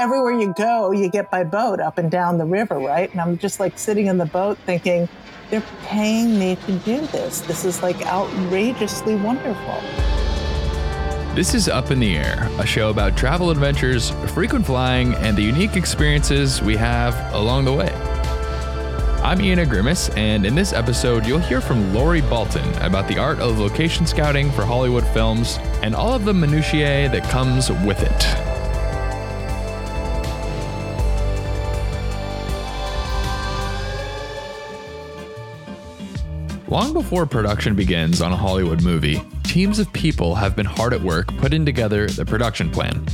everywhere you go, you get by boat up and down the river, right? And I'm just like sitting in the boat thinking, they're paying me to do this. This is like outrageously wonderful. This is Up in the Air, a show about travel adventures, frequent flying, and the unique experiences we have along the way. I'm Ian Agrimis, and in this episode, you'll hear from Lori Balton about the art of location scouting for Hollywood films and all of the minutiae that comes with it. Long before production begins on a Hollywood movie, teams of people have been hard at work putting together the production plan.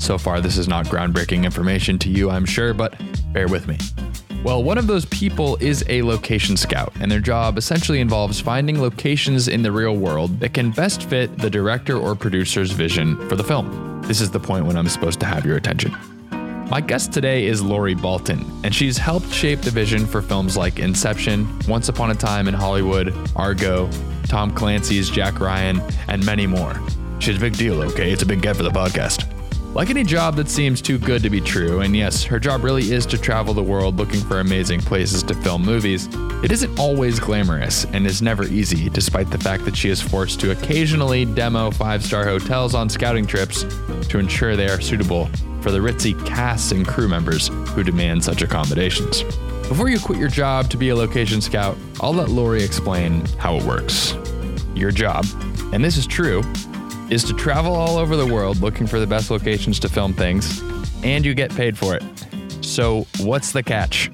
So far, this is not groundbreaking information to you, I'm sure, but bear with me. Well, one of those people is a location scout, and their job essentially involves finding locations in the real world that can best fit the director or producer's vision for the film. This is the point when I'm supposed to have your attention. My guest today is Lori Balton, and she's helped shape the vision for films like Inception, Once Upon a Time in Hollywood, Argo, Tom Clancy's Jack Ryan, and many more. She's a big deal, okay? It's a big get for the podcast. Like any job that seems too good to be true, and yes, her job really is to travel the world looking for amazing places to film movies, it isn't always glamorous and is never easy, despite the fact that she is forced to occasionally demo five-star hotels on scouting trips to ensure they are suitable for the ritzy cast and crew members who demand such accommodations. Before you quit your job to be a location scout, I'll let Lori explain how it works. Your job, and this is true, is to travel all over the world looking for the best locations to film things, and you get paid for it. So what's the catch?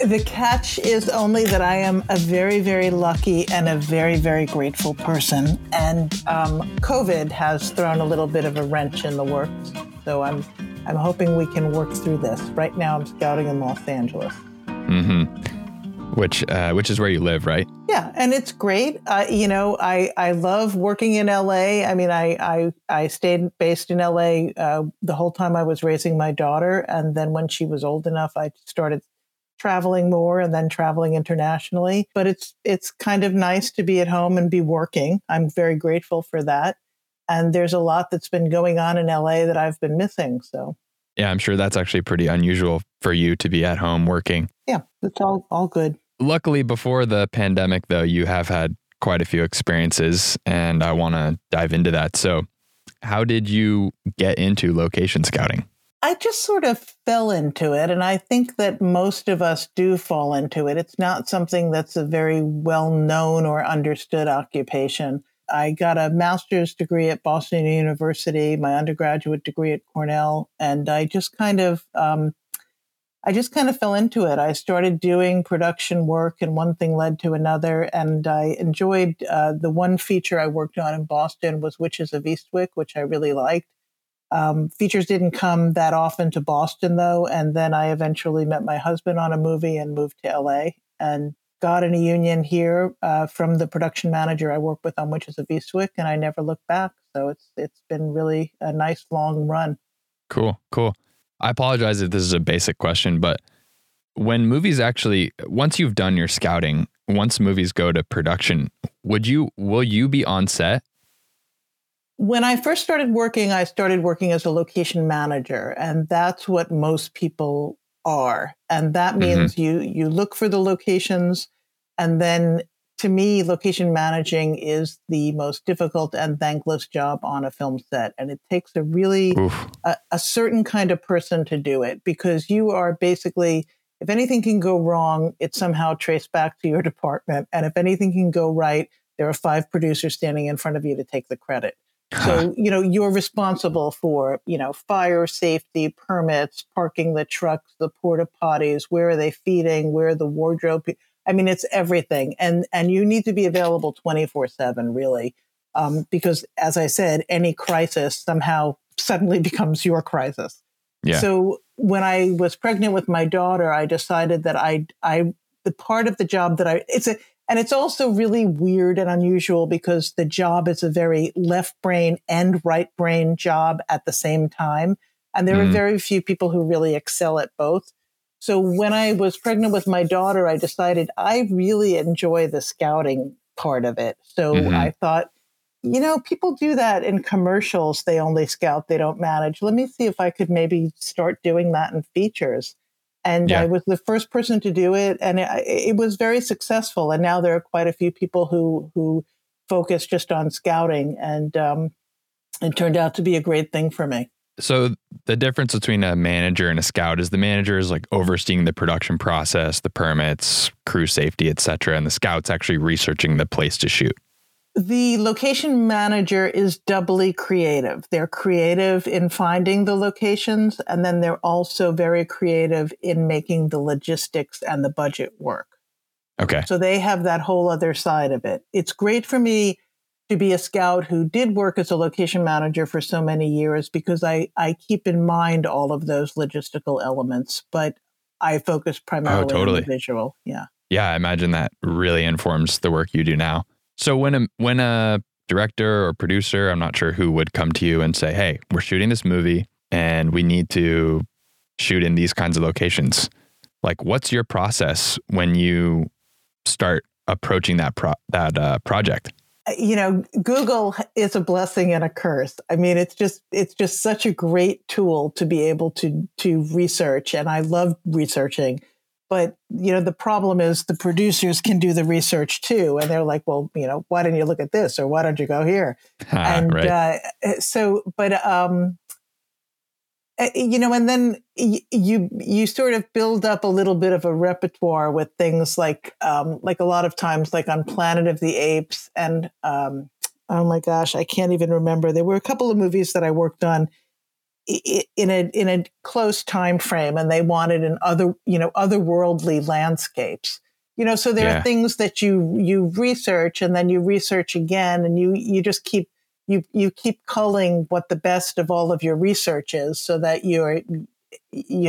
The catch is only that I am a very, very lucky and a very, very grateful person. And COVID has thrown a little bit of a wrench in the works. So I'm hoping we can work through this. Right now, I'm scouting in Los Angeles. Mm-hmm. Which is where you live, right? Yeah, and it's great. I love working in L.A. I mean, I stayed based in L.A. The whole time I was raising my daughter. And then when she was old enough, I started traveling more and then traveling internationally. But it's kind of nice to be at home and be working. I'm very grateful for that. And there's a lot that's been going on in LA that I've been missing. So, yeah, I'm sure that's actually pretty unusual for you to be at home working. Yeah, it's all good. Luckily, before the pandemic, though, you have had quite a few experiences, and I want to dive into that. So how did you get into location scouting? I just sort of fell into it. And I think that most of us do fall into it. It's not something that's a very well-known or understood occupation. I got a master's degree at Boston University, my undergraduate degree at Cornell, and I just kind of fell into it. I started doing production work, and one thing led to another, and I enjoyed the one feature I worked on in Boston was Witches of Eastwick, which I really liked. Features didn't come that often to Boston, though, and then I eventually met my husband on a movie and moved to L.A., and got in a union here from the production manager I work with on Witches of Eastwick, and I never looked back. So it's been really a nice long run. Cool. I apologize if this is a basic question, but when movies actually, once you've done your scouting, once movies go to production, will you be on set? When I first started working, I started working as a location manager, and that's what most people are. And that means you look for the locations. And then to me, location managing is the most difficult and thankless job on a film set. And it takes a really a certain kind of person to do it, because you are basically, if anything can go wrong, it's somehow traced back to your department. And if anything can go right, there are five producers standing in front of you to take the credit. So, you're responsible for, fire safety, permits, parking the trucks, the porta potties, where are they feeding, where are the wardrobe. I mean, it's everything. And you need to be available 24/7, really, because, as I said, any crisis somehow suddenly becomes your crisis. Yeah. So when I was pregnant with my daughter, I decided that the part of the job that and it's also really weird and unusual, because the job is a very left brain and right brain job at the same time. And there are very few people who really excel at both. So when I was pregnant with my daughter, I decided I really enjoy the scouting part of it. So I thought, you know, people do that in commercials. They only scout, they don't manage. Let me see if I could maybe start doing that in features. And yeah. I was the first person to do it, and it was very successful. And now there are quite a few people who focus just on scouting, and it turned out to be a great thing for me. So the difference between a manager and a scout is the manager is like overseeing the production process, the permits, crew safety, et cetera, and the scout's actually researching the place to shoot. The location manager is doubly creative. They're creative in finding the locations, and then they're also very creative in making the logistics and the budget work. Okay. So they have that whole other side of it. It's great for me to be a scout who did work as a location manager for so many years, because I keep in mind all of those logistical elements, but I focus primarily on the visual. Yeah. Yeah, I imagine that really informs the work you do now. So when a director or producer, I'm not sure who, would come to you and say, hey, we're shooting this movie and we need to shoot in these kinds of locations. Like, what's your process when you start approaching that project? You know, Google is a blessing and a curse. I mean, it's just such a great tool to be able to research. And I love researching. But, you know, the problem is the producers can do the research too. And they're like, well, you know, why don't you look at this? Or why don't you go here? You know, and then you sort of build up a little bit of a repertoire with things like a lot of times, like on Planet of the Apes and, oh my gosh, I can't even remember. There were a couple of movies that I worked on in a close time frame, and they wanted an otherworldly landscapes, you know, so there are things that you research, and then you research again, and you just keep culling what the best of all of your research is, so that you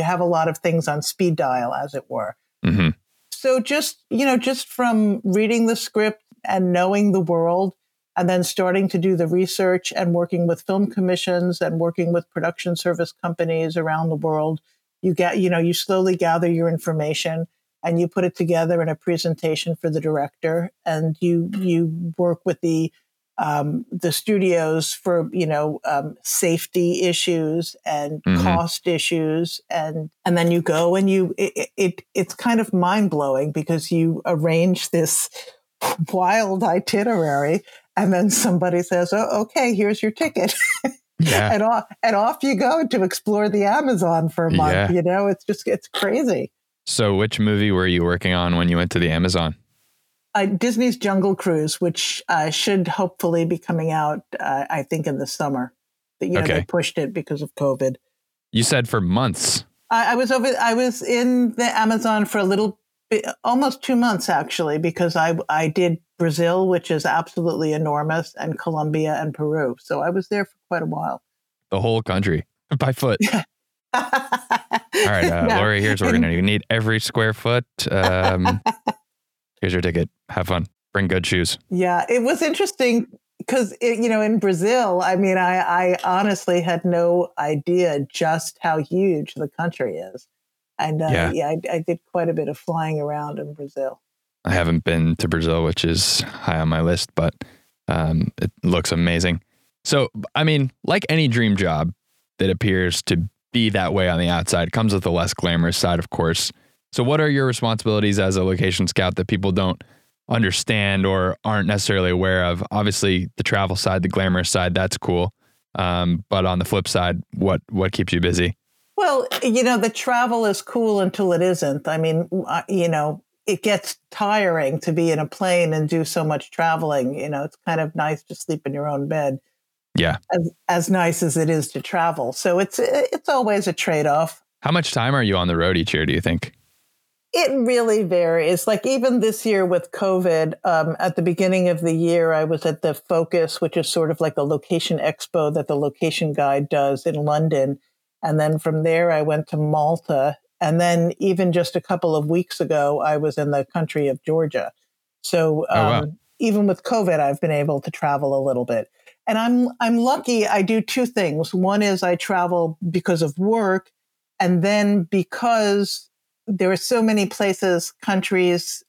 have a lot of things on speed dial, as it were. Mm-hmm. So just from reading the script and knowing the world, and then starting to do the research and working with film commissions and working with production service companies around the world, you slowly gather your information and you put it together in a presentation for the director, and you work with the studios for, safety issues and mm-hmm. cost issues. And then you go and it's kind of mind blowing, because you arrange this wild itinerary, and then somebody says, "Oh, okay, here's your ticket," yeah. and off you go to explore the Amazon for a month. Yeah. You know, it's crazy. So, which movie were you working on when you went to the Amazon? Disney's Jungle Cruise, which should hopefully be coming out, I think, in the summer. But they pushed it because of COVID. You said for months. I was in the Amazon for a little, almost 2 months actually, because I did Brazil, which is absolutely enormous, and Colombia and Peru. So I was there for quite a while. The whole country by foot. All right, Lori, here's what we're going to do. You need every square foot. Here's your ticket. Have fun. Bring good shoes. Yeah, it was interesting because, in Brazil, I mean, I honestly had no idea just how huge the country is. And I did quite a bit of flying around in Brazil. I haven't been to Brazil, which is high on my list, but it looks amazing. So, I mean, like any dream job that appears to be that way on the outside, comes with the less glamorous side, of course. So what are your responsibilities as a location scout that people don't understand or aren't necessarily aware of? Obviously, the travel side, the glamorous side, that's cool. But on the flip side, what keeps you busy? Well, the travel is cool until it isn't. I mean, it gets tiring to be in a plane and do so much traveling. You know, it's kind of nice to sleep in your own bed. Yeah. As nice as it is to travel. So it's always a trade-off. How much time are you on the road each year, do you think? It really varies. Like even this year with COVID, at the beginning of the year, I was at the Focus, which is sort of like a location expo that the Location Guide does in London. And then from there, I went to Malta. And then even just a couple of weeks ago, I was in the country of Georgia. So even with COVID, I've been able to travel a little bit. And I'm lucky. I do two things. One is I travel because of work. And then because there are so many places, countries,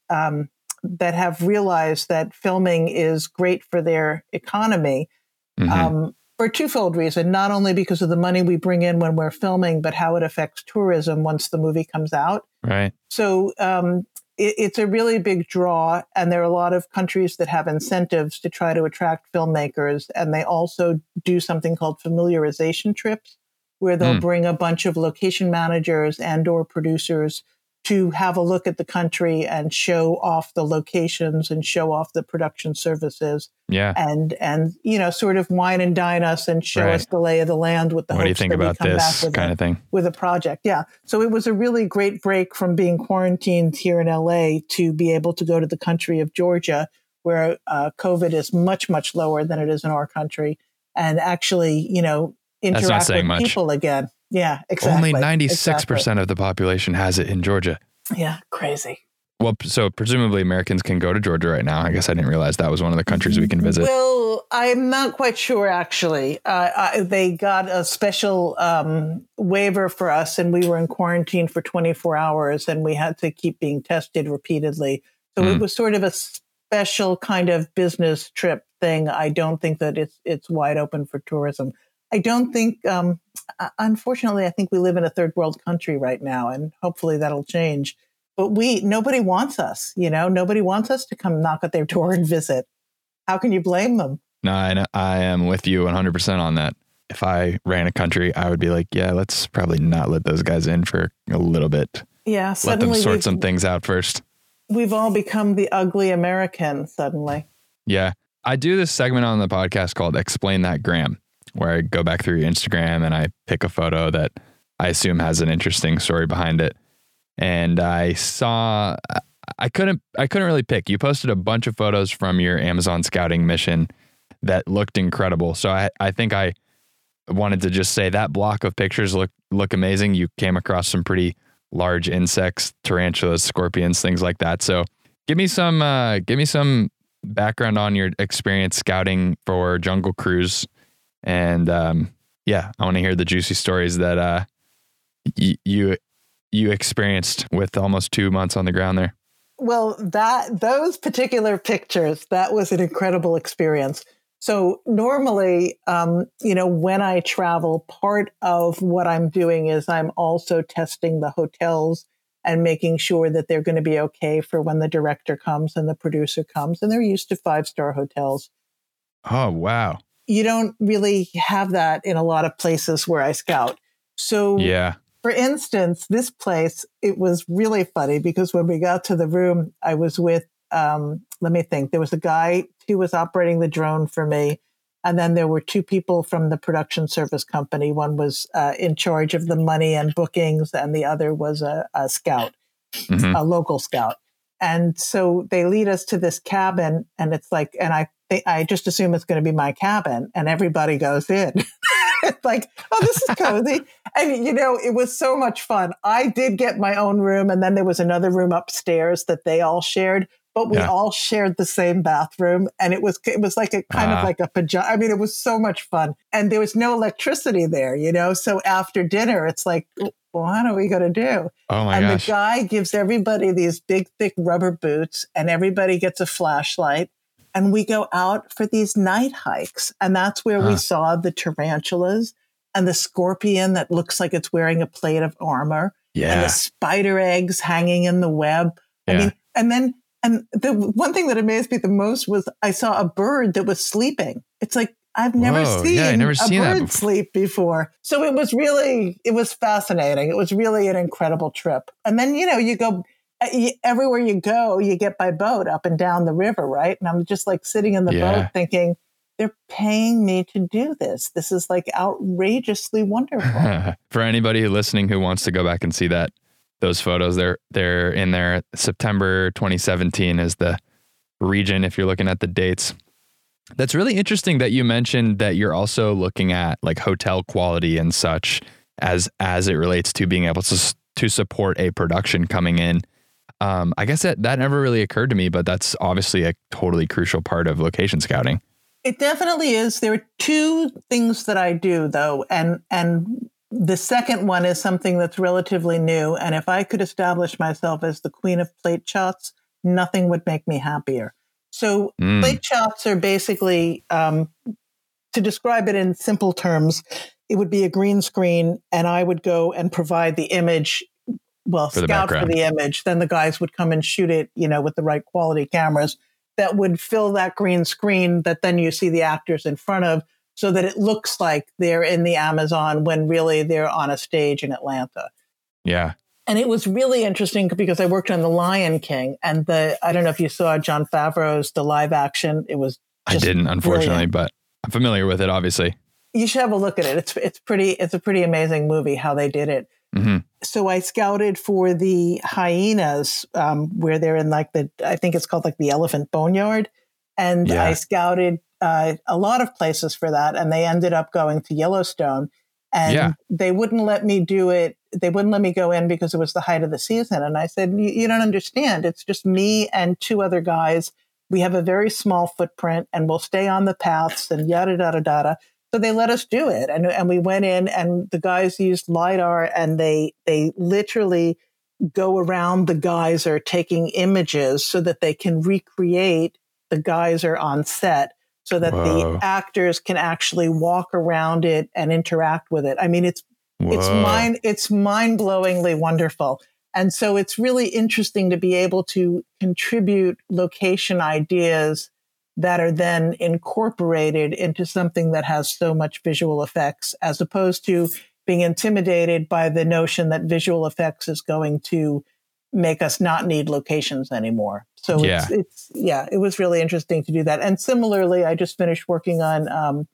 that have realized that filming is great for their economy for a twofold reason, not only because of the money we bring in when we're filming, but how it affects tourism once the movie comes out. Right. So it's a really big draw. And there are a lot of countries that have incentives to try to attract filmmakers. And they also do something called familiarization trips, where they'll bring a bunch of location managers and or producers to have a look at the country and show off the locations and show off the production services. Yeah. And you know, sort of wine and dine us and show us the lay of the land with the hopes with a project. Yeah. So it was a really great break from being quarantined here in LA to be able to go to the country of Georgia, where COVID is much, much lower than it is in our country, and actually, you know, interact with people again. Yeah, exactly. Only 96% of the population has it in Georgia. Yeah, crazy. Well, so presumably Americans can go to Georgia right now. I guess I didn't realize that was one of the countries we can visit. Well, I'm not quite sure, actually. They got a special waiver for us, and we were in quarantine for 24 hours, and we had to keep being tested repeatedly. So it was sort of a special kind of business trip thing. I don't think that it's wide open for tourism. I don't think, unfortunately, I think we live in a third world country right now, and hopefully that'll change. But nobody wants us, you know, nobody wants us to come knock at their door and visit. How can you blame them? No, I am with you 100% on that. If I ran a country, I would be like, yeah, let's probably not let those guys in for a little bit. Yeah. Let them sort some things out first. We've all become the ugly American suddenly. Yeah. I do this segment on the podcast called Explain That Gram, where I go back through your Instagram and I pick a photo that I assume has an interesting story behind it. And I couldn't really pick. You posted a bunch of photos from your Amazon scouting mission that looked incredible. So I think I wanted to just say that block of pictures look amazing. You came across some pretty large insects, tarantulas, scorpions, things like that. So give me some background on your experience scouting for Jungle Cruise. And I want to hear the juicy stories that you experienced with almost 2 months on the ground there. Well, those particular pictures, that was an incredible experience. So normally, you know, when I travel, part of what I'm doing is I'm also testing the hotels and making sure that they're going to be okay for when the director comes and the producer comes, and they're used to 5-star hotels. Oh, wow. You don't really have that in a lot of places where I scout. So, for instance, this place, it was really funny because when we got to the room, I was with, let me think, there was a guy who was operating the drone for me. And then there were two people from the production service company. One was in charge of the money and bookings, and the other was a scout, a local scout. And so they lead us to this cabin, and it's like, and I just assume it's going to be my cabin, and everybody goes in. It's like, oh, this is cozy. And, you know, it was so much fun. I did get my own room, and then there was another room upstairs that they all shared, but we all shared the same bathroom. And it was like a kind of like a pajama. I mean, it was so much fun. And there was no electricity there, you know? So after dinner, it's like, what are we going to do? Oh my gosh. The guy gives everybody these big, thick rubber boots, and everybody gets a flashlight. And we go out for these night hikes. And that's where we saw the tarantulas and the scorpion that looks like it's wearing a plate of armor. Yeah. And the spider eggs hanging in the web. Yeah. I mean, and the one thing that amazed me the most was I saw a bird that was sleeping. It's like, I've never seen a bird sleep before. So it was fascinating. It was really an incredible trip. And then, you know, you go... Everywhere you go, you get by boat up and down the river, right? And I'm just like sitting in the boat thinking, they're paying me to do this. This is like outrageously wonderful. For anybody listening who wants to go back and see those photos, they're in there. September 2017 is the region if you're looking at the dates. That's really interesting that you mentioned that you're also looking at like hotel quality and such as it relates to being able to support a production coming in. I guess that never really occurred to me, but that's obviously a totally crucial part of location scouting. It definitely is. There are two things that I do, though, and the second one is something that's relatively new. And if I could establish myself as the queen of plate shots, nothing would make me happier. So lake shots are basically, to describe it in simple terms, it would be a green screen, and I would go and provide the image, scout for the image. Then the guys would come and shoot it, with the right quality cameras that would fill that green screen that then you see the actors in front of, so that it looks like they're in the Amazon when really they're on a stage in Atlanta. Yeah. And it was really interesting because I worked on The Lion King, and I don't know if you saw Jon Favreau's the live action. It was just I didn't, unfortunately, brilliant. But I'm familiar with it, obviously. You should have a look at it. It's a pretty amazing movie how they did it. Mm-hmm. So I scouted for the hyenas where they're in I think it's called the elephant boneyard. And yeah. I scouted a lot of places for that, and they ended up going to Yellowstone. And yeah. They wouldn't let me do it. They wouldn't let me go in because it was the height of the season. And I said, you don't understand. It's just me and two other guys. We have a very small footprint, and we'll stay on the paths and yada, yada, yada. So they let us do it. And we went in, and the guys used LIDAR, and they literally go around the geyser taking images so that they can recreate the geyser on set, so that the actors can actually walk around it and interact with it. I mean, it's mind-blowingly wonderful. And so it's really interesting to be able to contribute location ideas that are then incorporated into something that has so much visual effects, as opposed to being intimidated by the notion that visual effects is going to make us not need locations anymore. So it was really interesting to do that. And similarly, I just finished working on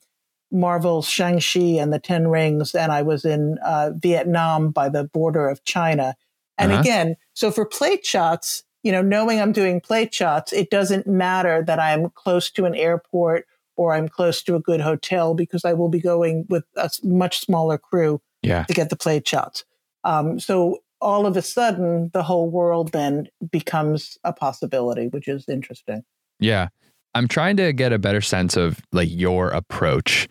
Marvel's Shang-Chi and the Ten Rings, and I was in Vietnam by the border of China. And again, so for plate shots, knowing I'm doing plate shots, it doesn't matter that I'm close to an airport or I'm close to a good hotel, because I will be going with a much smaller crew to get the plate shots. So all of a sudden, the whole world then becomes a possibility, which is interesting. Yeah. I'm trying to get a better sense of your approach.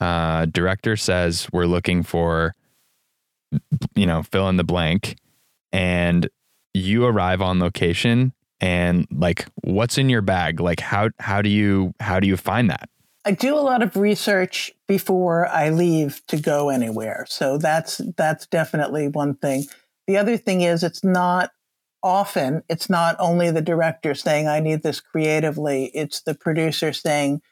Director says we're looking for, fill in the blank, and you arrive on location, and what's in your bag? How do you find that? I do a lot of research before I leave to go anywhere. So that's definitely one thing. The other thing is it's not only the director saying, I need this creatively. It's the producer saying,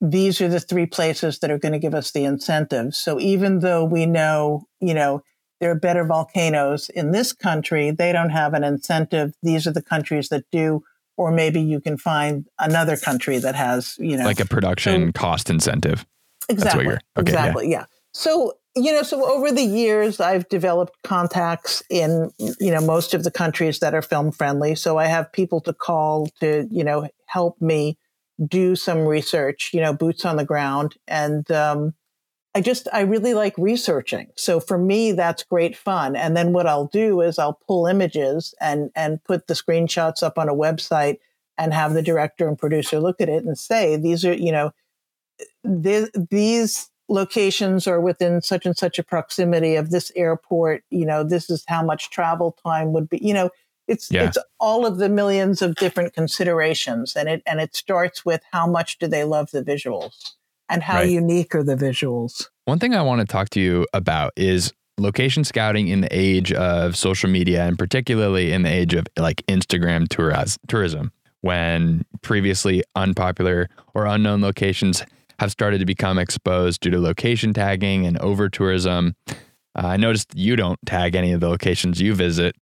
these are the three places that are going to give us the incentives. So even though we know, there are better volcanoes in this country, they don't have an incentive. These are the countries that do, or maybe you can find another country that has, a production cost incentive. Exactly. Yeah. So over the years, I've developed contacts in, most of the countries that are film friendly. So I have people to call to, help me do some research, boots on the ground. And I really like researching. So for me, that's great fun. And then what I'll do is I'll pull images and put the screenshots up on a website and have the director and producer look at it and say, these are, these locations are within such and such a proximity of this airport, this is how much travel time would be, it's all of the millions of different considerations. And it starts with how much do they love the visuals and how unique are the visuals. One thing I want to talk to you about is location scouting in the age of social media, and particularly in the age of Instagram tourism, when previously unpopular or unknown locations have started to become exposed due to location tagging and over tourism. I noticed you don't tag any of the locations you visit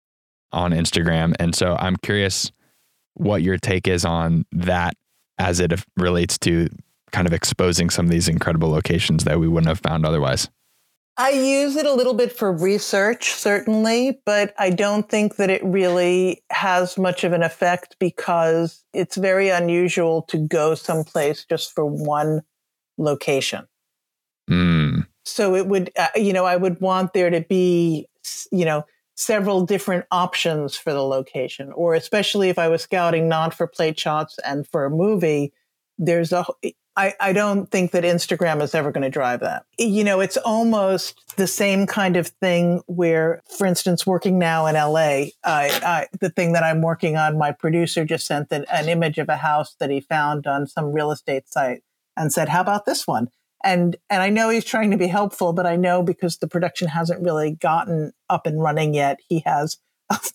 on Instagram. And so I'm curious what your take is on that as it relates to kind of exposing some of these incredible locations that we wouldn't have found otherwise. I use it a little bit for research, certainly, but I don't think that it really has much of an effect, because it's very unusual to go someplace just for one location. So it would, I would want there to be, several different options for the location, or especially if I was scouting not for plate shots and for a movie, I don't think that Instagram is ever going to drive that. You know, it's almost the same kind of thing where, for instance, working now in LA, the thing that I'm working on, my producer just sent an image of a house that he found on some real estate site and said, how about this one? And I know he's trying to be helpful, but I know because the production hasn't really gotten up and running yet, he has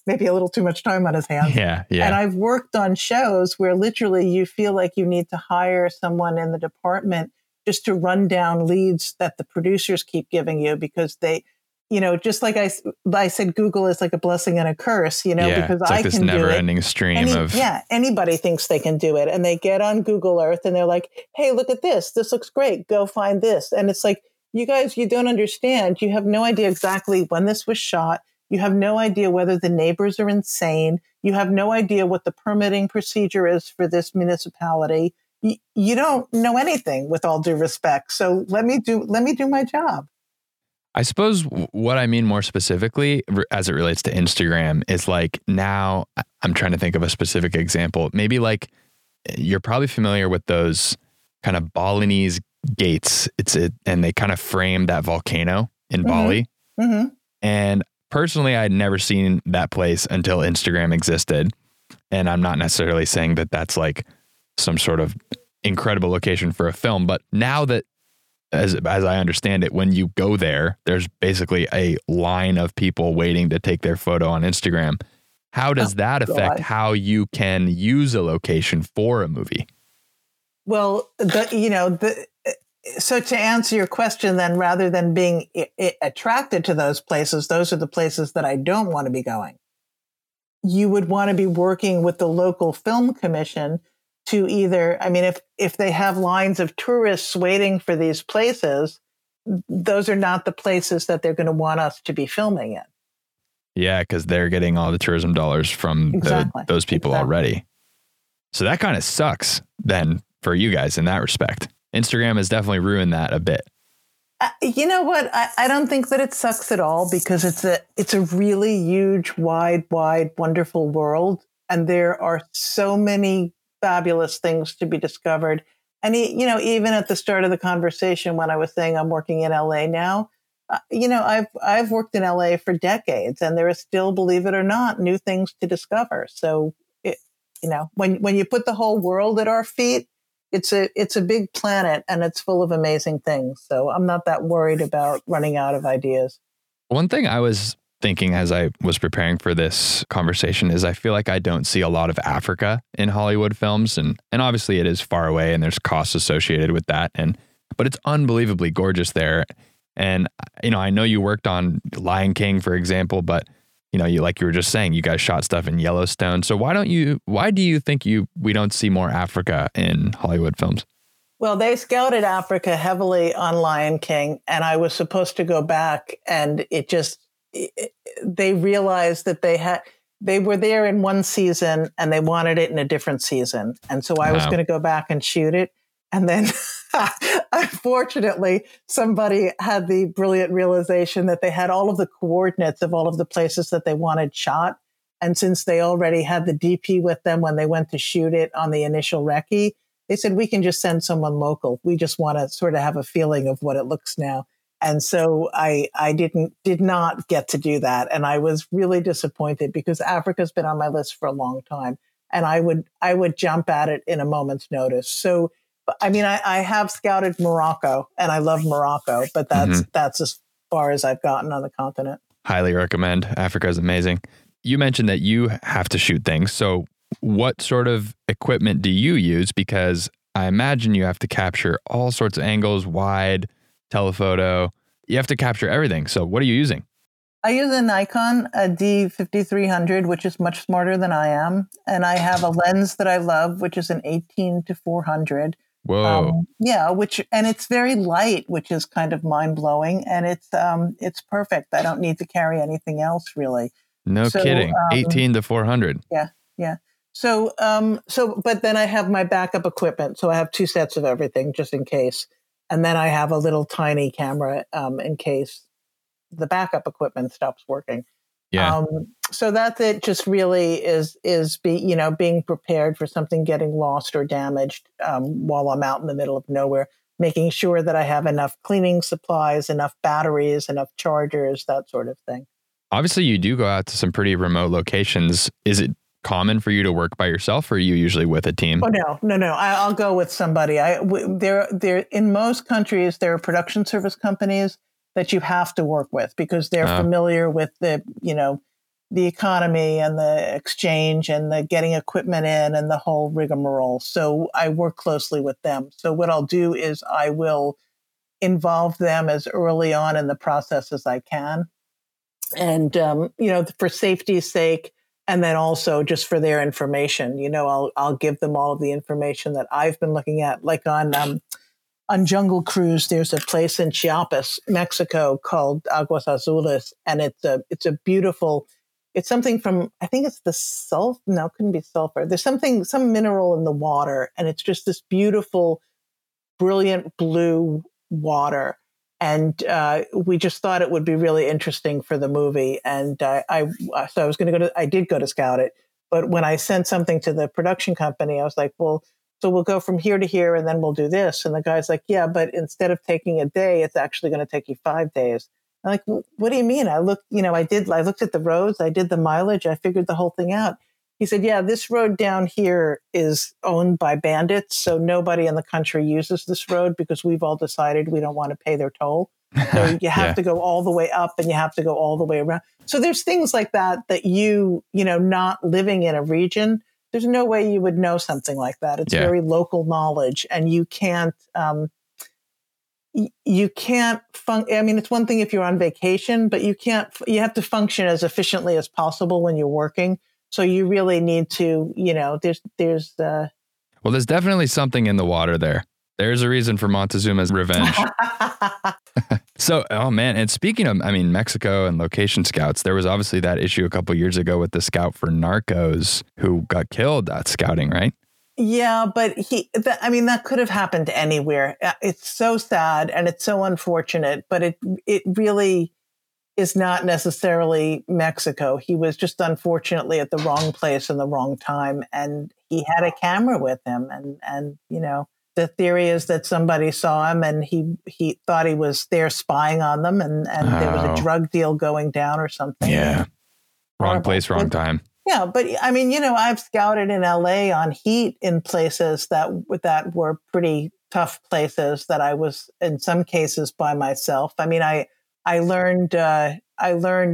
maybe a little too much time on his hands. Yeah. And I've worked on shows where literally you feel like you need to hire someone in the department just to run down leads that the producers keep giving you, because they, you know, just like I said, Google is like a blessing and a curse, you know, because it's like this never-ending stream of... Yeah, anybody thinks they can do it. And they get on Google Earth and they're like, hey, look at this. This looks great. Go find this. And it's like, you guys, you don't understand. You have no idea exactly when this was shot. You have no idea whether the neighbors are insane. You have no idea what the permitting procedure is for this municipality. You don't know anything, with all due respect. So let me do my job. I suppose what I mean more specifically as it relates to Instagram is, like, now I'm trying to think of a specific example. Maybe like you're probably familiar with those kind of Balinese gates. And they kind of frame that volcano in Bali. Mm-hmm. And personally, I'd never seen that place until Instagram existed. And I'm not necessarily saying that that's like some sort of incredible location for a film. But now that, as I understand it, when you go there, there's basically a line of people waiting to take their photo on Instagram. How does that affect how you can use a location for a movie? Well, so to answer your question, then, rather than being attracted to those places, those are the places that I don't want to be going. You would want to be working with the local film commission to either, I mean, if they have lines of tourists waiting for these places, those are not the places that they're going to want us to be filming in. Yeah, because they're getting all the tourism dollars from those people already. So that kind of sucks then for you guys in that respect. Instagram has definitely ruined that a bit. You know what? I don't think that it sucks at all, because it's a really huge, wide, wonderful world. And there are so many fabulous things to be discovered. And, even at the start of the conversation, when I was saying I'm working in LA now, I've worked in LA for decades, and there is still, believe it or not, new things to discover. So, when you put the whole world at our feet, it's a big planet and it's full of amazing things. So I'm not that worried about running out of ideas. One thing I was thinking as I was preparing for this conversation is I feel like I don't see a lot of Africa in Hollywood films. And obviously it is far away and there's costs associated with that. But it's unbelievably gorgeous there. And, I know you worked on Lion King, for example, but like you were just saying, you guys shot stuff in Yellowstone. So why do you think we don't see more Africa in Hollywood films? Well, they scouted Africa heavily on Lion King, and I was supposed to go back, and they realized that they were there in one season and they wanted it in a different season. And so I was going to go back and shoot it. And then unfortunately, somebody had the brilliant realization that they had all of the coordinates of all of the places that they wanted shot. And since they already had the DP with them when they went to shoot it on the initial recce, they said, we can just send someone local. We just want to sort of have a feeling of what it looks now. And so I did not get to do that. And I was really disappointed, because Africa's been on my list for a long time. And I would jump at it in a moment's notice. So I have scouted Morocco, and I love Morocco, but that's as far as I've gotten on the continent. Highly recommend. Africa is amazing. You mentioned that you have to shoot things. So what sort of equipment do you use? Because I imagine you have to capture all sorts of angles, wide, telephoto. You have to capture everything. So what are you using? I use a Nikon, a D5300, which is much smarter than I am. And I have a lens that I love, which is an 18-400. Whoa. And it's very light, which is kind of mind blowing, and it's perfect. I don't need to carry anything else, really. No kidding. 18-400. Yeah. Yeah. But then I have my backup equipment. So I have two sets of everything just in case. And then I have a little tiny camera in case the backup equipment stops working. Yeah. So that's it. Just really is being prepared for something getting lost or damaged while I'm out in the middle of nowhere. Making sure that I have enough cleaning supplies, enough batteries, enough chargers, that sort of thing. Obviously, you do go out to some pretty remote locations. Is it common for you to work by yourself, or are you usually with a team? Oh, no. I'll go with somebody. In most countries, there are production service companies that you have to work with because they're familiar with the economy and the exchange and the getting equipment in and the whole rigmarole. So I work closely with them. So what I'll do is I will involve them as early on in the process as I can. And, for safety's sake, and then also just for their information, I'll give them all of the information that I've been looking at. Like on Jungle Cruise, there's a place in Chiapas, Mexico called Aguas Azules. And it's a beautiful, it's something from, I think it's the sulfur. No, it couldn't be sulfur. There's some mineral in the water, and it's just this beautiful, brilliant blue water. And we just thought it would be really interesting for the movie. And so I was going to I did go to scout it. But when I sent something to the production company, I was like, well, so we'll go from here to here and then we'll do this. And the guy's like, yeah, but instead of taking a day, it's actually going to take you 5 days. I'm like, well, what do you mean? I looked at the roads, I did the mileage, I figured the whole thing out. He said, yeah, this road down here is owned by bandits, so nobody in the country uses this road because we've all decided we don't want to pay their toll. So you have to go all the way up and you have to go all the way around. So there's things like that you not living in a region, there's no way you would know something like that. It's very local knowledge, and you can't it's one thing if you're on vacation, but you have to function as efficiently as possible when you're working. So you really need to, well, there's definitely something in the water there. There's a reason for Montezuma's revenge. So, oh man. And speaking of, Mexico and location scouts, there was obviously that issue a couple of years ago with the scout for Narcos who got killed at scouting, right? Yeah, but that could have happened anywhere. It's so sad and it's so unfortunate, but it really is not necessarily Mexico. He was just unfortunately at the wrong place in the wrong time, and he had a camera with him, and the theory is that somebody saw him and he thought he was there spying on them, and there was a drug deal going down or something. Yeah, wrong place, wrong time. Yeah, but I've scouted in LA on Heat in places that were pretty tough places that I was in some cases by myself. I learned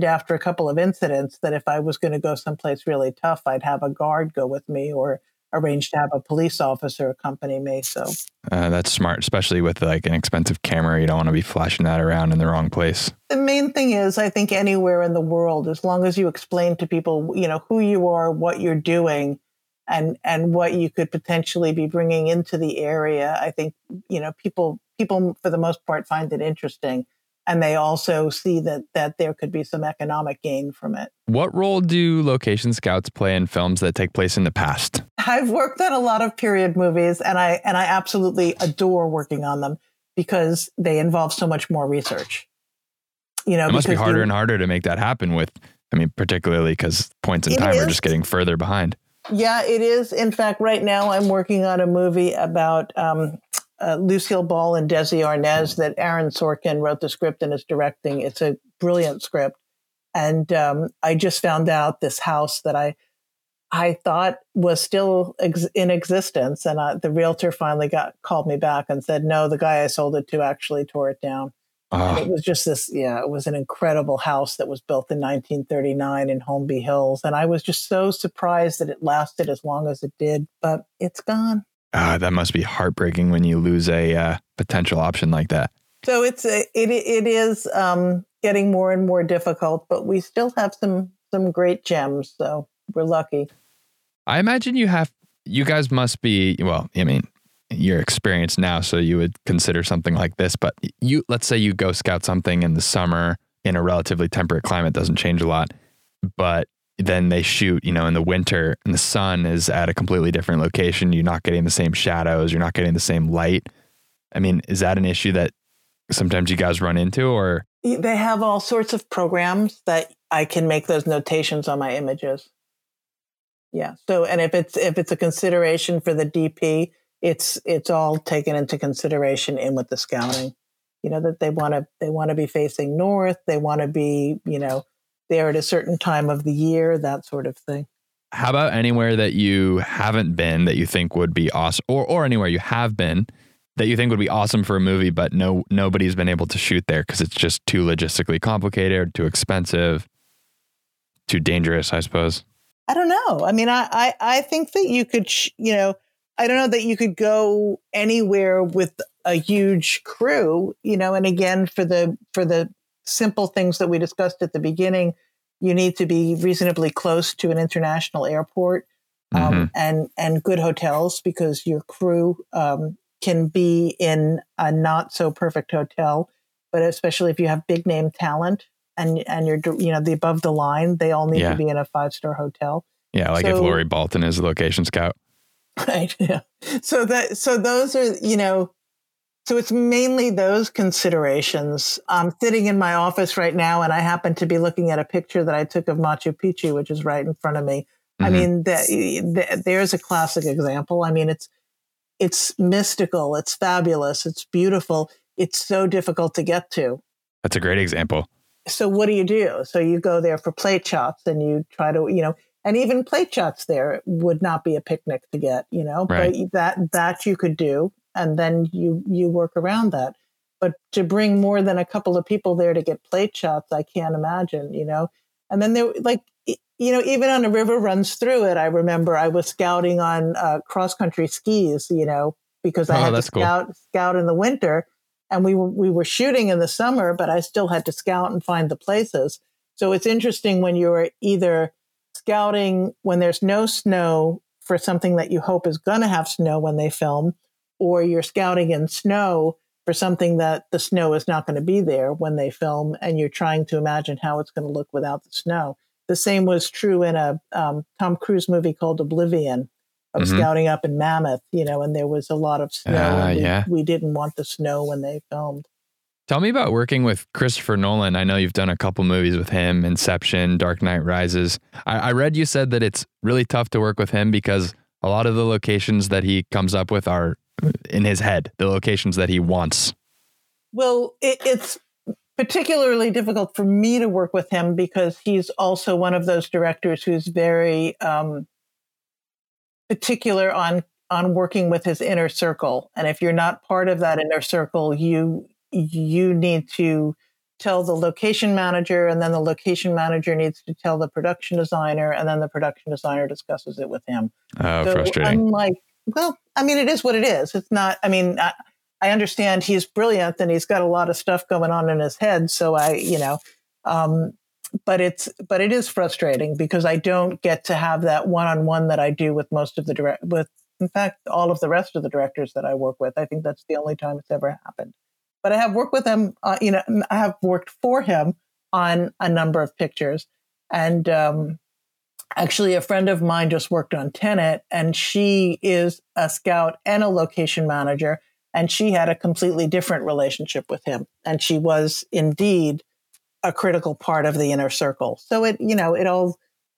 after a couple of incidents that if I was going to go someplace really tough, I'd have a guard go with me or arrange to have a police officer accompany me. So that's smart, especially with like an expensive camera. You don't want to be flashing that around in the wrong place. The main thing is, I think anywhere in the world, as long as you explain to people, who you are, what you're doing, and what you could potentially be bringing into the area, I think, people for the most part find it interesting. And they also see that there could be some economic gain from it. What role do location scouts play in films that take place in the past? I've worked on a lot of period movies, and I absolutely adore working on them because they involve so much more research. It must be harder and harder to make that happen particularly because points in time are just getting further behind. Yeah, it is. In fact, right now I'm working on a movie about Lucille Ball and Desi Arnaz that Aaron Sorkin wrote the script and is directing. It's a brilliant script. And I just found out this house that I thought was still in existence. And the realtor finally called me back and said, no, the guy I sold it to actually tore it down. And it was just it was an incredible house that was built in 1939 in Holmby Hills. And I was just so surprised that it lasted as long as it did, but it's gone. That must be heartbreaking when you lose a potential option like that. So it is getting more and more difficult, but we still have some great gems. So we're lucky. I imagine you're experienced now, so you would consider something like this. But let's say you go scout something in the summer in a relatively temperate climate, doesn't change a lot, but then they shoot, in the winter, and the sun is at a completely different location. You're not getting the same shadows. You're not getting the same light. Is that an issue that sometimes you guys run into, or? They have all sorts of programs that I can make those notations on my images. Yeah. So, and if it's a consideration for the DP, it's all taken into consideration in with the scouting. You know, that they want to be facing north. They want to be, you know, there at a certain time of the year, that sort of thing. How about anywhere that you haven't been that you think would be awesome, or anywhere you have been that you think would be awesome for a movie, but nobody's been able to shoot there because it's just too logistically complicated, too expensive, too dangerous, I suppose. I don't know. I mean, I think that you could, I don't know that you could go anywhere with a huge crew, you know, and again, for the simple things that we discussed at the beginning, you need to be reasonably close to an international airport, mm-hmm. and good hotels, because your crew can be in a not so perfect hotel, but especially if you have big name talent and you're, the above the line, they all need to be in a 5-star hotel. Yeah. Like if Lori Balton is the location scout. Right. Yeah. So those are, so it's mainly those considerations. I'm sitting in my office right now, and I happen to be looking at a picture that I took of Machu Picchu, which is right in front of me. Mm-hmm. I mean, there's a classic example. I mean, it's mystical, it's fabulous, it's beautiful. It's so difficult to get to. That's a great example. So what do? So you go there for plate shots, and you try to, and even plate shots there would not be a picnic to get, right. But that you could do. And then you work around that. But to bring more than a couple of people there to get plate shots, I can't imagine, And then there, even on a river runs through it, I remember I was scouting on cross-country skis, because I had to scout in the winter. And we were shooting in the summer, but I still had to scout and find the places. So it's interesting when you're either scouting when there's no snow for something that you hope is going to have snow when they film, or you're scouting in snow for something that the snow is not going to be there when they film, and you're trying to imagine how it's going to look without the snow. The same was true in a Tom Cruise movie called Oblivion, of mm-hmm. scouting up in Mammoth, and there was a lot of snow. We didn't want the snow when they filmed. Tell me about working with Christopher Nolan. I know you've done a couple movies with him, Inception, Dark Knight Rises. I read you said that it's really tough to work with him because a lot of the locations that he comes up with are in his head, the locations that he wants. Well, it's particularly difficult for me to work with him because he's also one of those directors who's very particular on working with his inner circle. And if you're not part of that inner circle, you need to tell the location manager, and then the location manager needs to tell the production designer, and then the production designer discusses it with him. Oh, so frustrating. Well, I mean, it is what it is. It's not, I mean, I understand he's brilliant and he's got a lot of stuff going on in his head. So but it is frustrating because I don't get to have that one-on-one that I do with most of the in fact, all of the rest of the directors that I work with. I think that's the only time it's ever happened. But I have worked with him, I have worked for him on a number of pictures. And, actually, a friend of mine just worked on Tenet, and she is a scout and a location manager, and she had a completely different relationship with him. And she was indeed a critical part of the inner circle. So it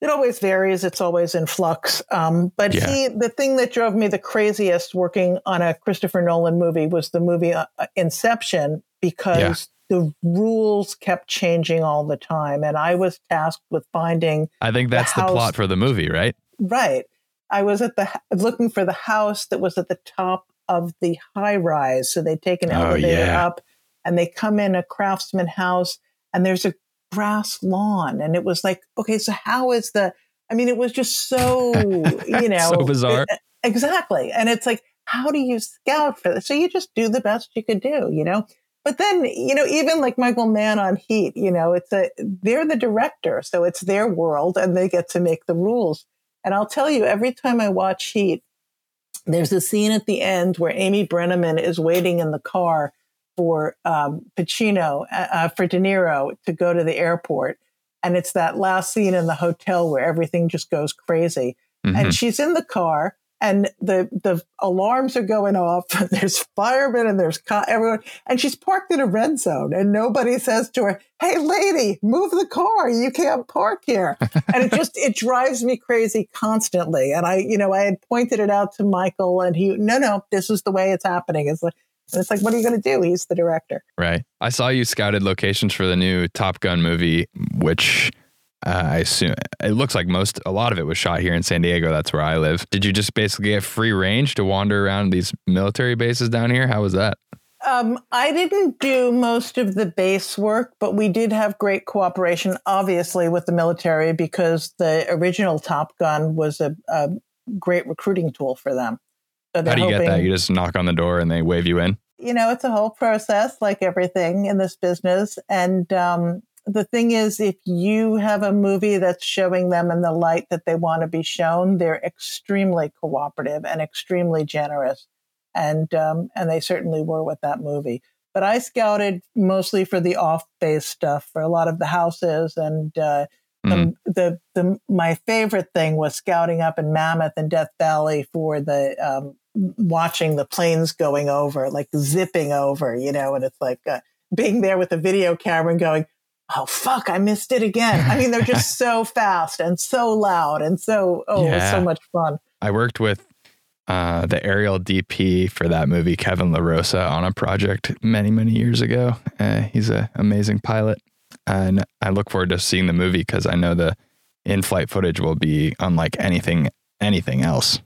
always varies. It's always in flux. The thing that drove me the craziest working on a Christopher Nolan movie was the movie Inception, because the rules kept changing all the time. And I was tasked with finding, I think that's the plot for the movie, right? Right. I was looking for the house that was at the top of the high rise. So they take an elevator up, and they come in a craftsman house, and there's a grass lawn. And it was like, okay, so how is it was just so, so bizarre. Exactly. And it's like, how do you scout for this? So you just do the best you could do, But then, even like Michael Mann on Heat, they're the director. So it's their world and they get to make the rules. And I'll tell you, every time I watch Heat, there's a scene at the end where Amy Brenneman is waiting in the car for De Niro to go to the airport. And it's that last scene in the hotel where everything just goes crazy. Mm-hmm. And she's in the car and the alarms are going off. There's firemen and there's everyone. And she's parked in a red zone and nobody says to her, hey, lady, move the car. You can't park here. And it drives me crazy constantly. And I had pointed it out to Michael and he, no, this is the way it's happening. It's like, what are you going to do? He's the director. Right. I saw you scouted locations for the new Top Gun movie, which... I assume it looks like a lot of it was shot here in San Diego. That's where I live. Did you just basically get free range to wander around these military bases down here? How was that? I didn't do most of the base work, but we did have great cooperation, obviously, with the military because the original Top Gun was a great recruiting tool for them. So how do you get that? You just knock on the door and they wave you in? It's a whole process, like everything in this business. And, the thing is, if you have a movie that's showing them in the light that they want to be shown, they're extremely cooperative and extremely generous. And they certainly were with that movie. But I scouted mostly for the off-base stuff, for a lot of the houses. And my favorite thing was scouting up in Mammoth and Death Valley for the watching the planes going over, like zipping over, and it's like being there with a video camera and going, oh, fuck, I missed it again. I mean, they're just so fast and so loud and so, it was so much fun. I worked with the aerial DP for that movie, Kevin LaRosa, on a project many, many years ago. He's an amazing pilot. And I look forward to seeing the movie because I know the in-flight footage will be unlike anything else.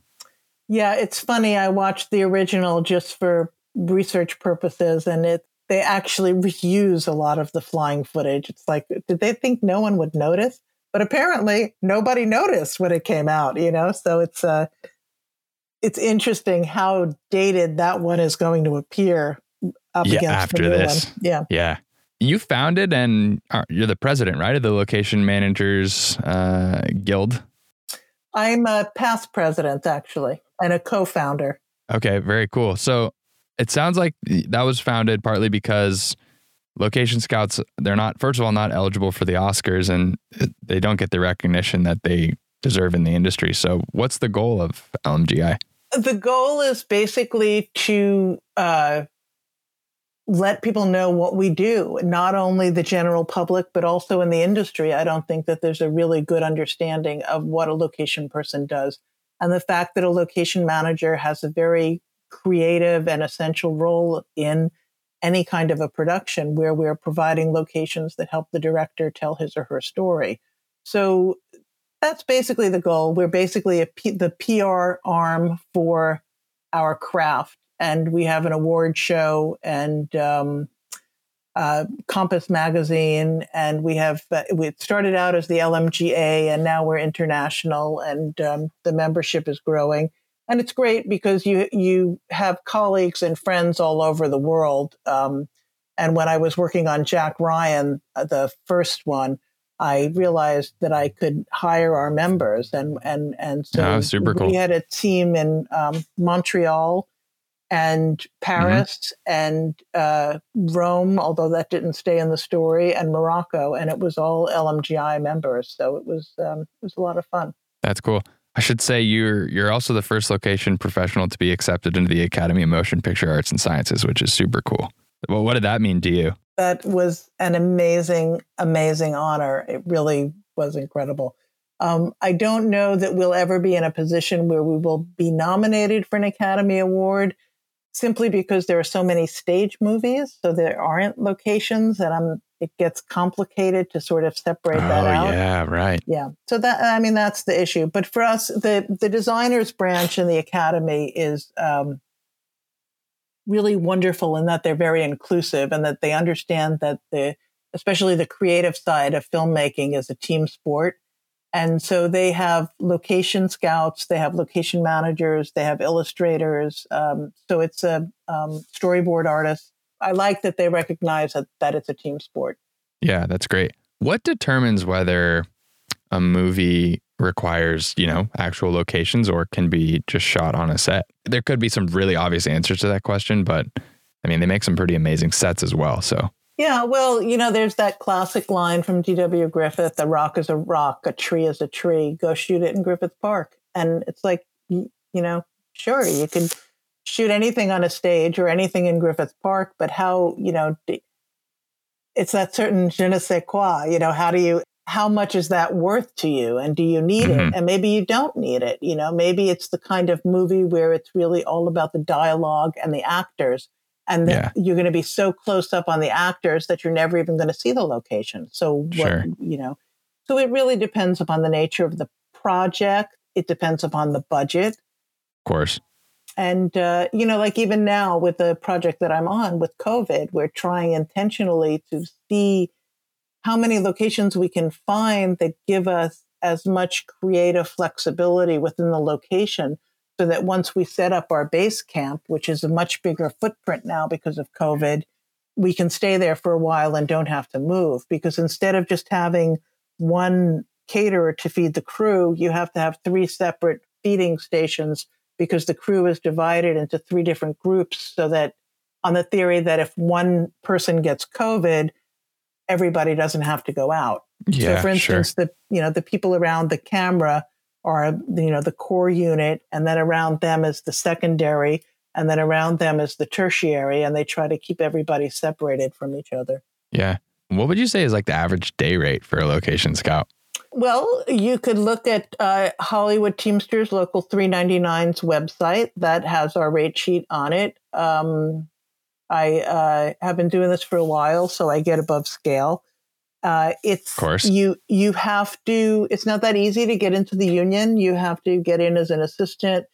Yeah, it's funny. I watched the original just for research purposes and they actually reuse a lot of the flying footage. It's like, did they think no one would notice? But apparently nobody noticed when it came out, So it's interesting how dated that one is going to appear up against after this. One. Yeah. Yeah. You founded and you're the president, right, of the Location Managers Guild? I'm a past president, actually, and a co-founder. Okay, very cool. So it sounds like that was founded partly because location scouts, they're not, first of all, not eligible for the Oscars and they don't get the recognition that they deserve in the industry. So what's the goal of LMGI? The goal is basically to let people know what we do, not only the general public, but also in the industry. I don't think that there's a really good understanding of what a location person does. And the fact that a location manager has a very creative and essential role in any kind of a production where we're providing locations that help the director tell his or her story. So that's basically the goal. We're basically the PR arm for our craft. And we have an award show and Compass magazine. And we have, we started out as the LMGA and now we're international and the membership is growing. And it's great because you have colleagues and friends all over the world. And when I was working on Jack Ryan, the first one, I realized that I could hire our members. And so super cool. We had a team in Montreal and Paris and Rome, although that didn't stay in the story, and Morocco. And it was all LMGI members. So it was a lot of fun. That's cool. I should say you're also the first location professional to be accepted into the Academy of Motion Picture Arts and Sciences, which is super cool. Well, what did that mean to you? That was an amazing, amazing honor. It really was incredible. I don't know that we'll ever be in a position where we will be nominated for an Academy Award simply because there are so many stage movies. So there aren't locations and it gets complicated to sort of separate that out. Yeah, right. Yeah. So that's the issue. But for us, the designers branch in the Academy is really wonderful in that they're very inclusive and that they understand that especially the creative side of filmmaking is a team sport. And so they have location scouts, they have location managers, they have illustrators. So it's a storyboard artist. I like that they recognize that it's a team sport. Yeah, that's great. What determines whether a movie requires, actual locations or can be just shot on a set? There could be some really obvious answers to that question, but I mean, they make some pretty amazing sets as well. So, yeah, well, there's that classic line from D.W. Griffith, "A rock is a rock, a tree is a tree, go shoot it in Griffith Park." And it's like, you know, sure, you could shoot anything on a stage or anything in Griffith Park, but how, you know, it's that certain je ne sais quoi, you know, how much is that worth to you? And do you need it? And maybe you don't need it. You know, maybe it's the kind of movie where it's really all about the dialogue and the actors. And then you're going to be so close up on the actors that you're never even going to see the location. So, you know, so it really depends upon the nature of the project. It depends upon the budget. Of course. And, you know, like even now with the project that I'm on with COVID, we're trying intentionally to see how many locations we can find that give us as much creative flexibility within the location so that once we set up our base camp, which is a much bigger footprint now because of COVID, we can stay there for a while and don't have to move. Because instead of just having one caterer to feed the crew, you have to have three separate feeding stations because the crew is divided into three different groups so that on the theory that if one person gets COVID, everybody doesn't have to go out. Yeah, so for instance, the you know, the people around the camera are, you know, the core unit, and then around them is the secondary, and then around them is the tertiary, and they try to keep everybody separated from each other. Yeah. What would you say is like the average day rate for a location scout? Well, you could look at Hollywood Teamsters Local 399's website that has our rate sheet on it. I have been doing this for a while, so I get above scale. It's, of course, you have to, it's not that easy to get into the union. You have to get in as an assistant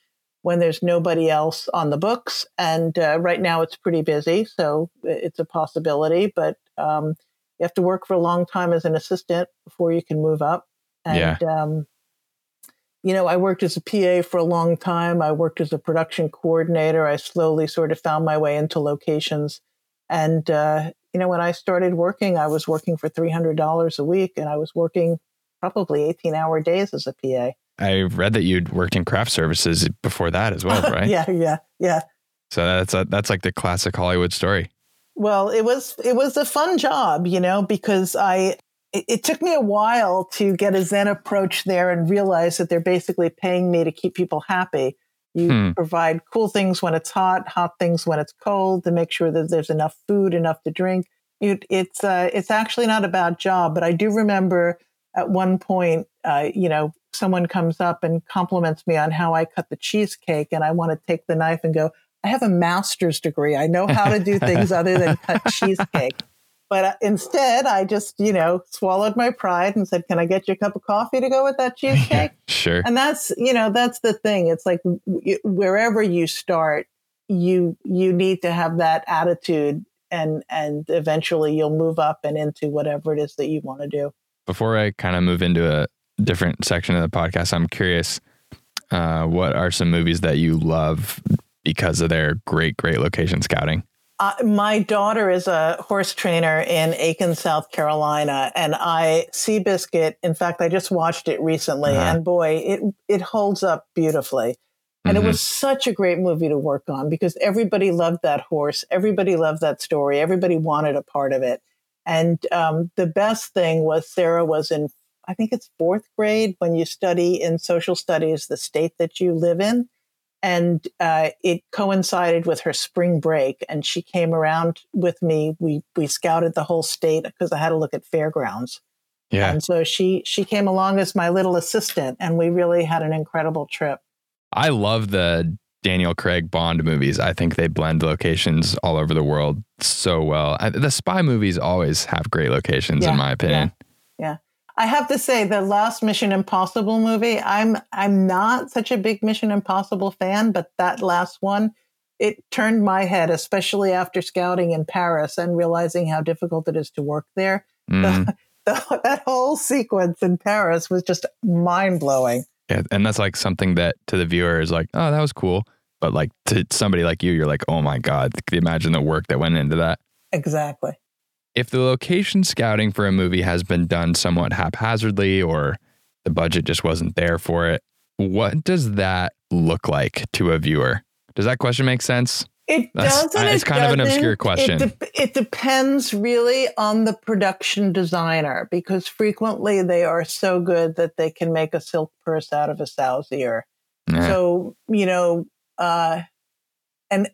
when there's nobody else on the books. And right now it's pretty busy, so it's a possibility, but you have to work for a long time as an assistant before you can move up. And, you know, I worked as a PA for a long time. I worked as a production coordinator. I slowly sort of found my way into locations. And, you know, when I started working, I was working for $300 a week, and I was working probably 18-hour days as a PA. I read that you'd worked in craft services before that as well, right? Yeah. So that's like the classic Hollywood story. Well, it was a fun job, you know, because it took me a while to get a Zen approach there and realize that they're basically paying me to keep people happy. You provide cool things when it's hot, hot things when it's cold, to make sure that there's enough food, enough to drink. It's actually not a bad job, but I do remember at one point, you know, someone comes up and compliments me on how I cut the cheesecake, and I want to take the knife and go, I have a master's degree. I know how to do things other than cut cheesecake. But instead, I just, you know, swallowed my pride and said, can I get you a cup of coffee to go with that cheesecake? Sure. And that's, you know, that's the thing. It's like wherever you start, you need to have that attitude, and eventually you'll move up and into whatever it is that you want to do. Before I kind of move into a different section of the podcast, I'm curious, what are some movies that you love because of their great, great location scouting? My daughter is a horse trainer in Aiken, South Carolina, and Seabiscuit, in fact, I just watched it recently, and boy, it holds up beautifully. And it was such a great movie to work on because everybody loved that horse. Everybody loved that story. Everybody wanted a part of it. And the best thing was Sarah was in, I think it's fourth grade, when you study in social studies the state that you live in. And it coincided with her spring break, and she came around with me. We scouted the whole state because I had to look at fairgrounds. Yeah. And so she came along as my little assistant, and we really had an incredible trip. I love the Daniel Craig Bond movies. I think they blend locations all over the world so well. The spy movies always have great locations, in my opinion. Yeah. I have to say, the last Mission Impossible movie, I'm not such a big Mission Impossible fan, but that last one, it turned my head, especially after scouting in Paris and realizing how difficult it is to work there. That whole sequence in Paris was just mind-blowing. Yeah, and that's like something that to the viewer is like, oh, that was cool. But like to somebody like you, you're like, oh my God, imagine the work that went into that. Exactly. If the location scouting for a movie has been done somewhat haphazardly, or the budget just wasn't there for it, what does that look like to a viewer? Does that question make sense? It doesn't. It's kind of an obscure question. It depends really on the production designer, because frequently they are so good that they can make a silk purse out of a sow's ear. Yeah. So, you know, and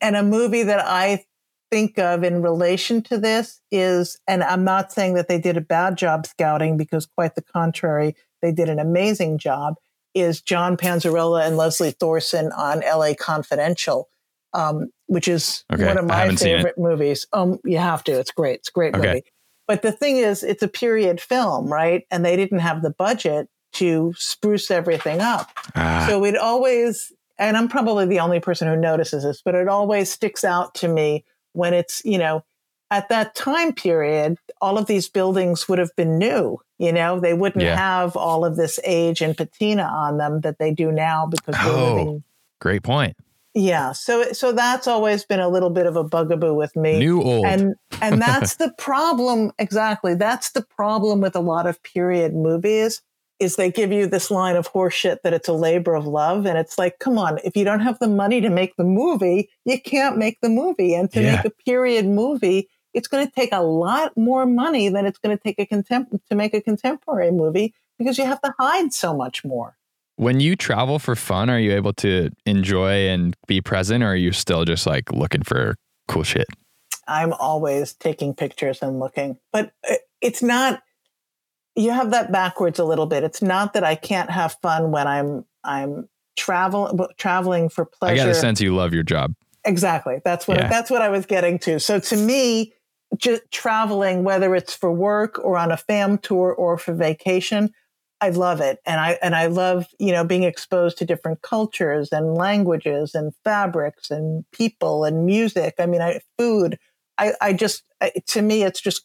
a movie that I think of in relation to this is, and I'm not saying that they did a bad job scouting, because quite the contrary, they did an amazing job, is John Panzarella and Leslie Thorson on LA Confidential, which is one of my favorite movies. You have to. It's great. It's a great movie. But the thing is, it's a period film, right? And they didn't have the budget to spruce everything up. So it always, and I'm probably the only person who notices this, but it always sticks out to me when it's, you know, at that time period, all of these buildings would have been new, you know, they wouldn't have all of this age and patina on them that they do now, because they're living. Great point. Yeah. So that's always been a little bit of a bugaboo with me. New old. And that's the problem. Exactly. That's the problem with a lot of period movies, is they give you this line of horseshit that it's a labor of love. And it's like, come on, if you don't have the money to make the movie, you can't make the movie. And to make a period movie, it's going to take a lot more money than it's going to take to make a contemporary movie, because you have to hide so much more. When you travel for fun, are you able to enjoy and be present, or are you still just like looking for cool shit? I'm always taking pictures and looking, but it's not, you have that backwards a little bit. It's not that I can't have fun when I'm traveling for pleasure. I got a sense you love your job. Exactly. That's what I was getting to. So to me, just traveling, whether it's for work or on a fam tour or for vacation, I love it. And I love, you know, being exposed to different cultures and languages and fabrics and people and music. I mean, food. To me, it's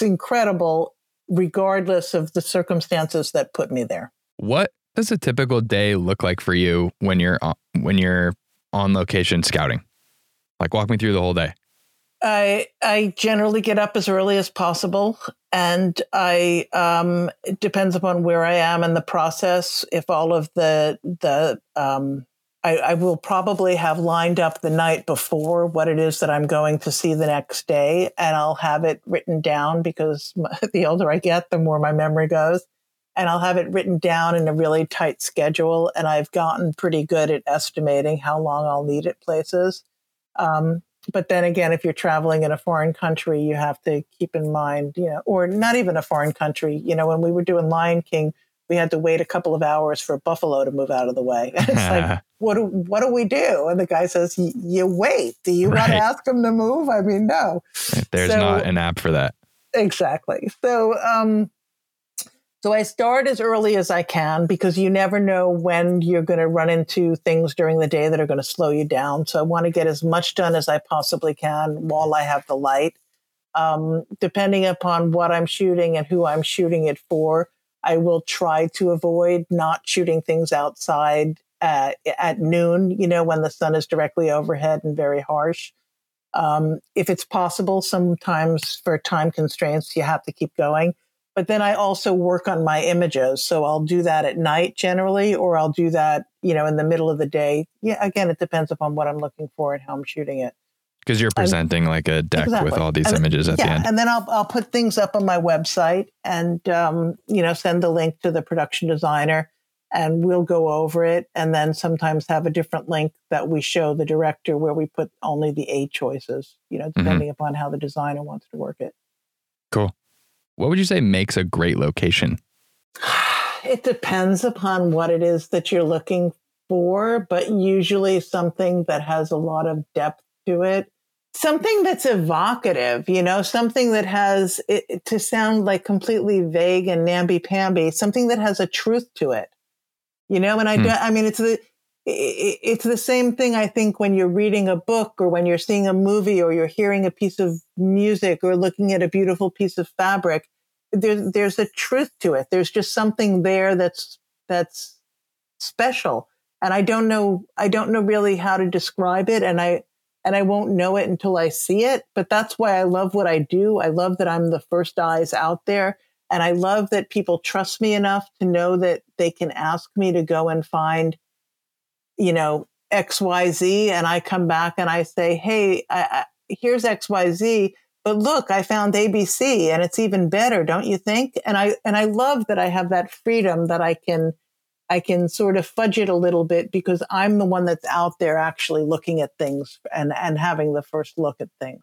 incredible, regardless of the circumstances that put me there. What does a typical day look like for you when you're on location scouting? Like, walk me through the whole day. I generally get up as early as possible, and it depends upon where I am in the process. If all of I will probably have lined up the night before what it is that I'm going to see the next day, and I'll have it written down, because the older I get, the more my memory goes. And I'll have it written down in a really tight schedule. And I've gotten pretty good at estimating how long I'll need at places. But then again, if you're traveling in a foreign country, you have to keep in mind, you know, or not even a foreign country. You know, when we were doing Lion King, we had to wait a couple of hours for a buffalo to move out of the way. And it's like, what do we do? And the guy says, you wait. Do you want to ask him to move? I mean, no. There's not an app for that. Exactly. So I start as early as I can, because you never know when you're going to run into things during the day that are going to slow you down. So I want to get as much done as I possibly can while I have the light. Depending upon what I'm shooting and who I'm shooting it for, I will try to avoid not shooting things outside at noon, you know, when the sun is directly overhead and very harsh. If it's possible, sometimes for time constraints, you have to keep going. But then I also work on my images. So I'll do that at night generally, or I'll do that, you know, in the middle of the day. Yeah, again, it depends upon what I'm looking for and how I'm shooting it. Because you're presenting like a deck with all these images at the end. And then I'll put things up on my website and, you know, send the link to the production designer, and we'll go over it. And then sometimes have a different link that we show the director, where we put only the A choices, you know, depending upon how the designer wants to work it. Cool. What would you say makes a great location? It depends upon what it is that you're looking for, but usually something that has a lot of depth to it. Something that's evocative, you know, something that has, to sound like completely vague and namby-pamby, something that has a truth to it. You know, and it's the same thing, I think, when you're reading a book or when you're seeing a movie or you're hearing a piece of music or looking at a beautiful piece of fabric. There's a truth to it. There's just something there that's special. And I don't know really how to describe it. And I won't know it until I see it. But that's why I love what I do. I love that I'm the first eyes out there. And I love that people trust me enough to know that they can ask me to go and find, you know, XYZ, and I come back and I say, hey, here's XYZ, but look, I found ABC, and it's even better, don't you think? And I love that I have that freedom that I can I can sort of fudge it a little bit because I'm the one that's out there actually looking at things and having the first look at things.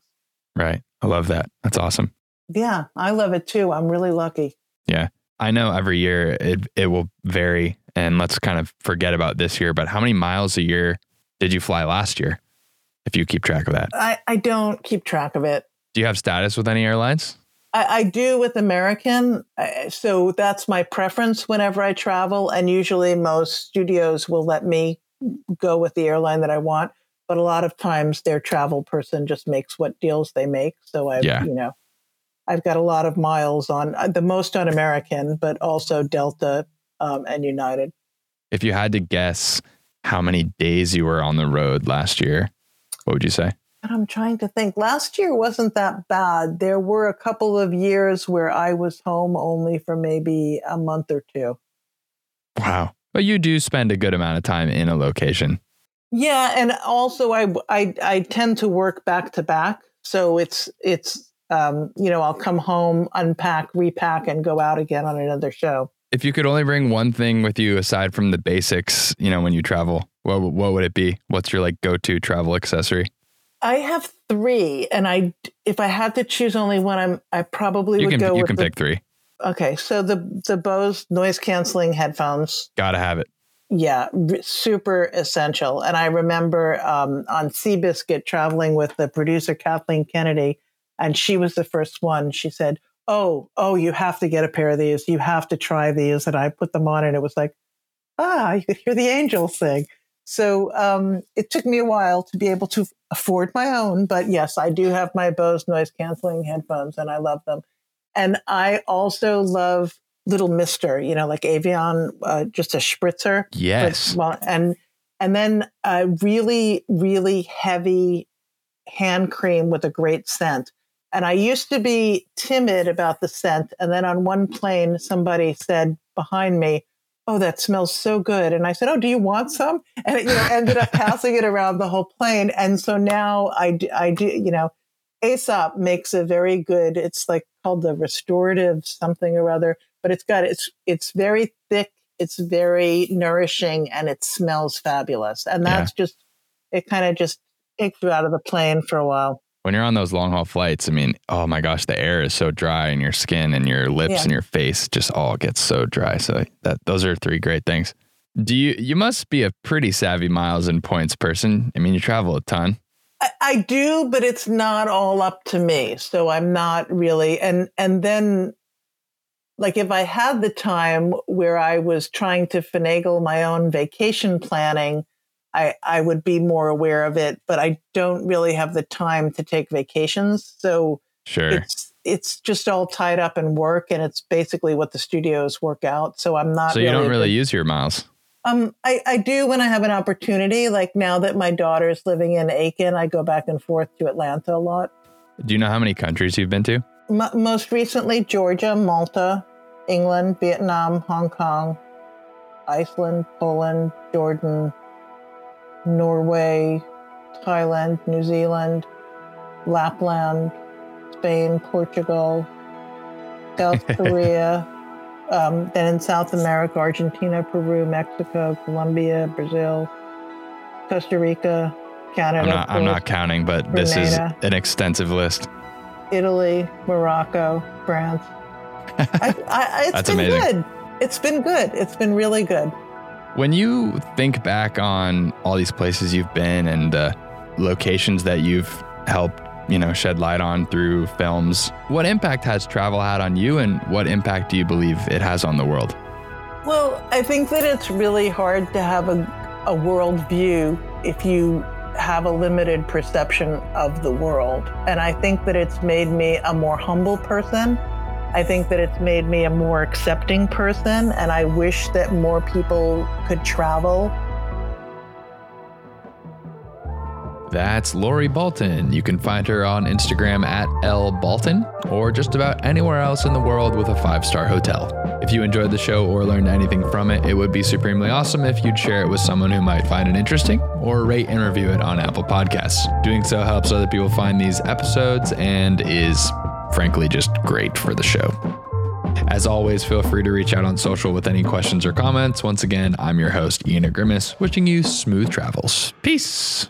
Right. I love that. That's awesome. Yeah, I love it too. I'm really lucky. Yeah. I know every year it will vary, and let's kind of forget about this year, but how many miles a year did you fly last year? If you keep track of that. I don't keep track of it. Do you have status with any airlines? I do with American. So that's my preference whenever I travel. And usually most studios will let me go with the airline that I want. But a lot of times their travel person just makes what deals they make. So I've got a lot of miles on the most on American, but also Delta and United. If you had to guess how many days you were on the road last year, what would you say? And I'm trying to think. Last year wasn't that bad. There were a couple of years where I was home only for maybe a month or two. Wow. But you do spend a good amount of time in a location. Yeah. And also I tend to work back to back. So it's I'll come home, unpack, repack, and go out again on another show. If you could only bring one thing with you aside from the basics, when you travel, what would it be? What's your go-to travel accessory? I have three, and if I had to choose only one, you can pick three. Okay, so the Bose noise canceling headphones. Gotta have it. Yeah, super essential. And I remember on Seabiscuit traveling with the producer Kathleen Kennedy, and she was the first one. She said, "Oh, you have to get a pair of these. You have to try these." And I put them on, and it was like, you could hear the angels sing. So it took me a while to be able to afford my own. But yes, I do have my Bose noise-canceling headphones, and I love them. And I also love Little Mister, like Avian, just a spritzer. Yes. And then really, really heavy hand cream with a great scent. And I used to be timid about the scent. And then on one plane, somebody said behind me, "Oh, that smells so good." And I said, "Oh, do you want some?" And it ended up passing it around the whole plane. And so now I do, Aesop makes a very good, it's called the restorative something or other, but it's very thick, it's very nourishing, and it smells fabulous. And that's it kind of just takes you out of the plane for a while. When you're on those long haul flights, oh my gosh, the air is so dry, and your skin and your lips and your face just all gets so dry. So those are three great things. Do you must be a pretty savvy miles and points person. You travel a ton. I do, but it's not all up to me. So I'm not really. And then if I had the time where I was trying to finagle my own vacation planning, I would be more aware of it, but I don't really have the time to take vacations. So sure. It's just all tied up in work, and it's basically what the studios work out. So I'm not. So you don't really use your miles. I do when I have an opportunity. Now that my daughter's living in Aiken, I go back and forth to Atlanta a lot. Do you know how many countries you've been to? Most recently, Georgia, Malta, England, Vietnam, Hong Kong, Iceland, Poland, Jordan, Norway, Thailand, New Zealand, Lapland, Spain, Portugal, South Korea, then in South America, Argentina, Peru, Mexico, Colombia, Brazil, Costa Rica, Canada. I'm not counting, but Grenada. This is an extensive list. Italy, Morocco, France. That's been amazing. Good. It's been good. It's been really good. When you think back on all these places you've been and the locations that you've helped, shed light on through films, what impact has travel had on you, and what impact do you believe it has on the world? Well, I think that it's really hard to have a world view if you have a limited perception of the world. And I think that it's made me a more humble person. I think that it's made me a more accepting person, and I wish that more people could travel. That's Lori Balton. You can find her on Instagram at lbalton or just about anywhere else in the world with a 5-star hotel. If you enjoyed the show or learned anything from it, it would be supremely awesome if you'd share it with someone who might find it interesting, or rate and review it on Apple Podcasts. Doing so helps other people find these episodes and is frankly just great for the show. As always, feel free to reach out on social with any questions or comments. Once again, I'm your host, Ian O'Grimace, wishing you smooth travels. Peace.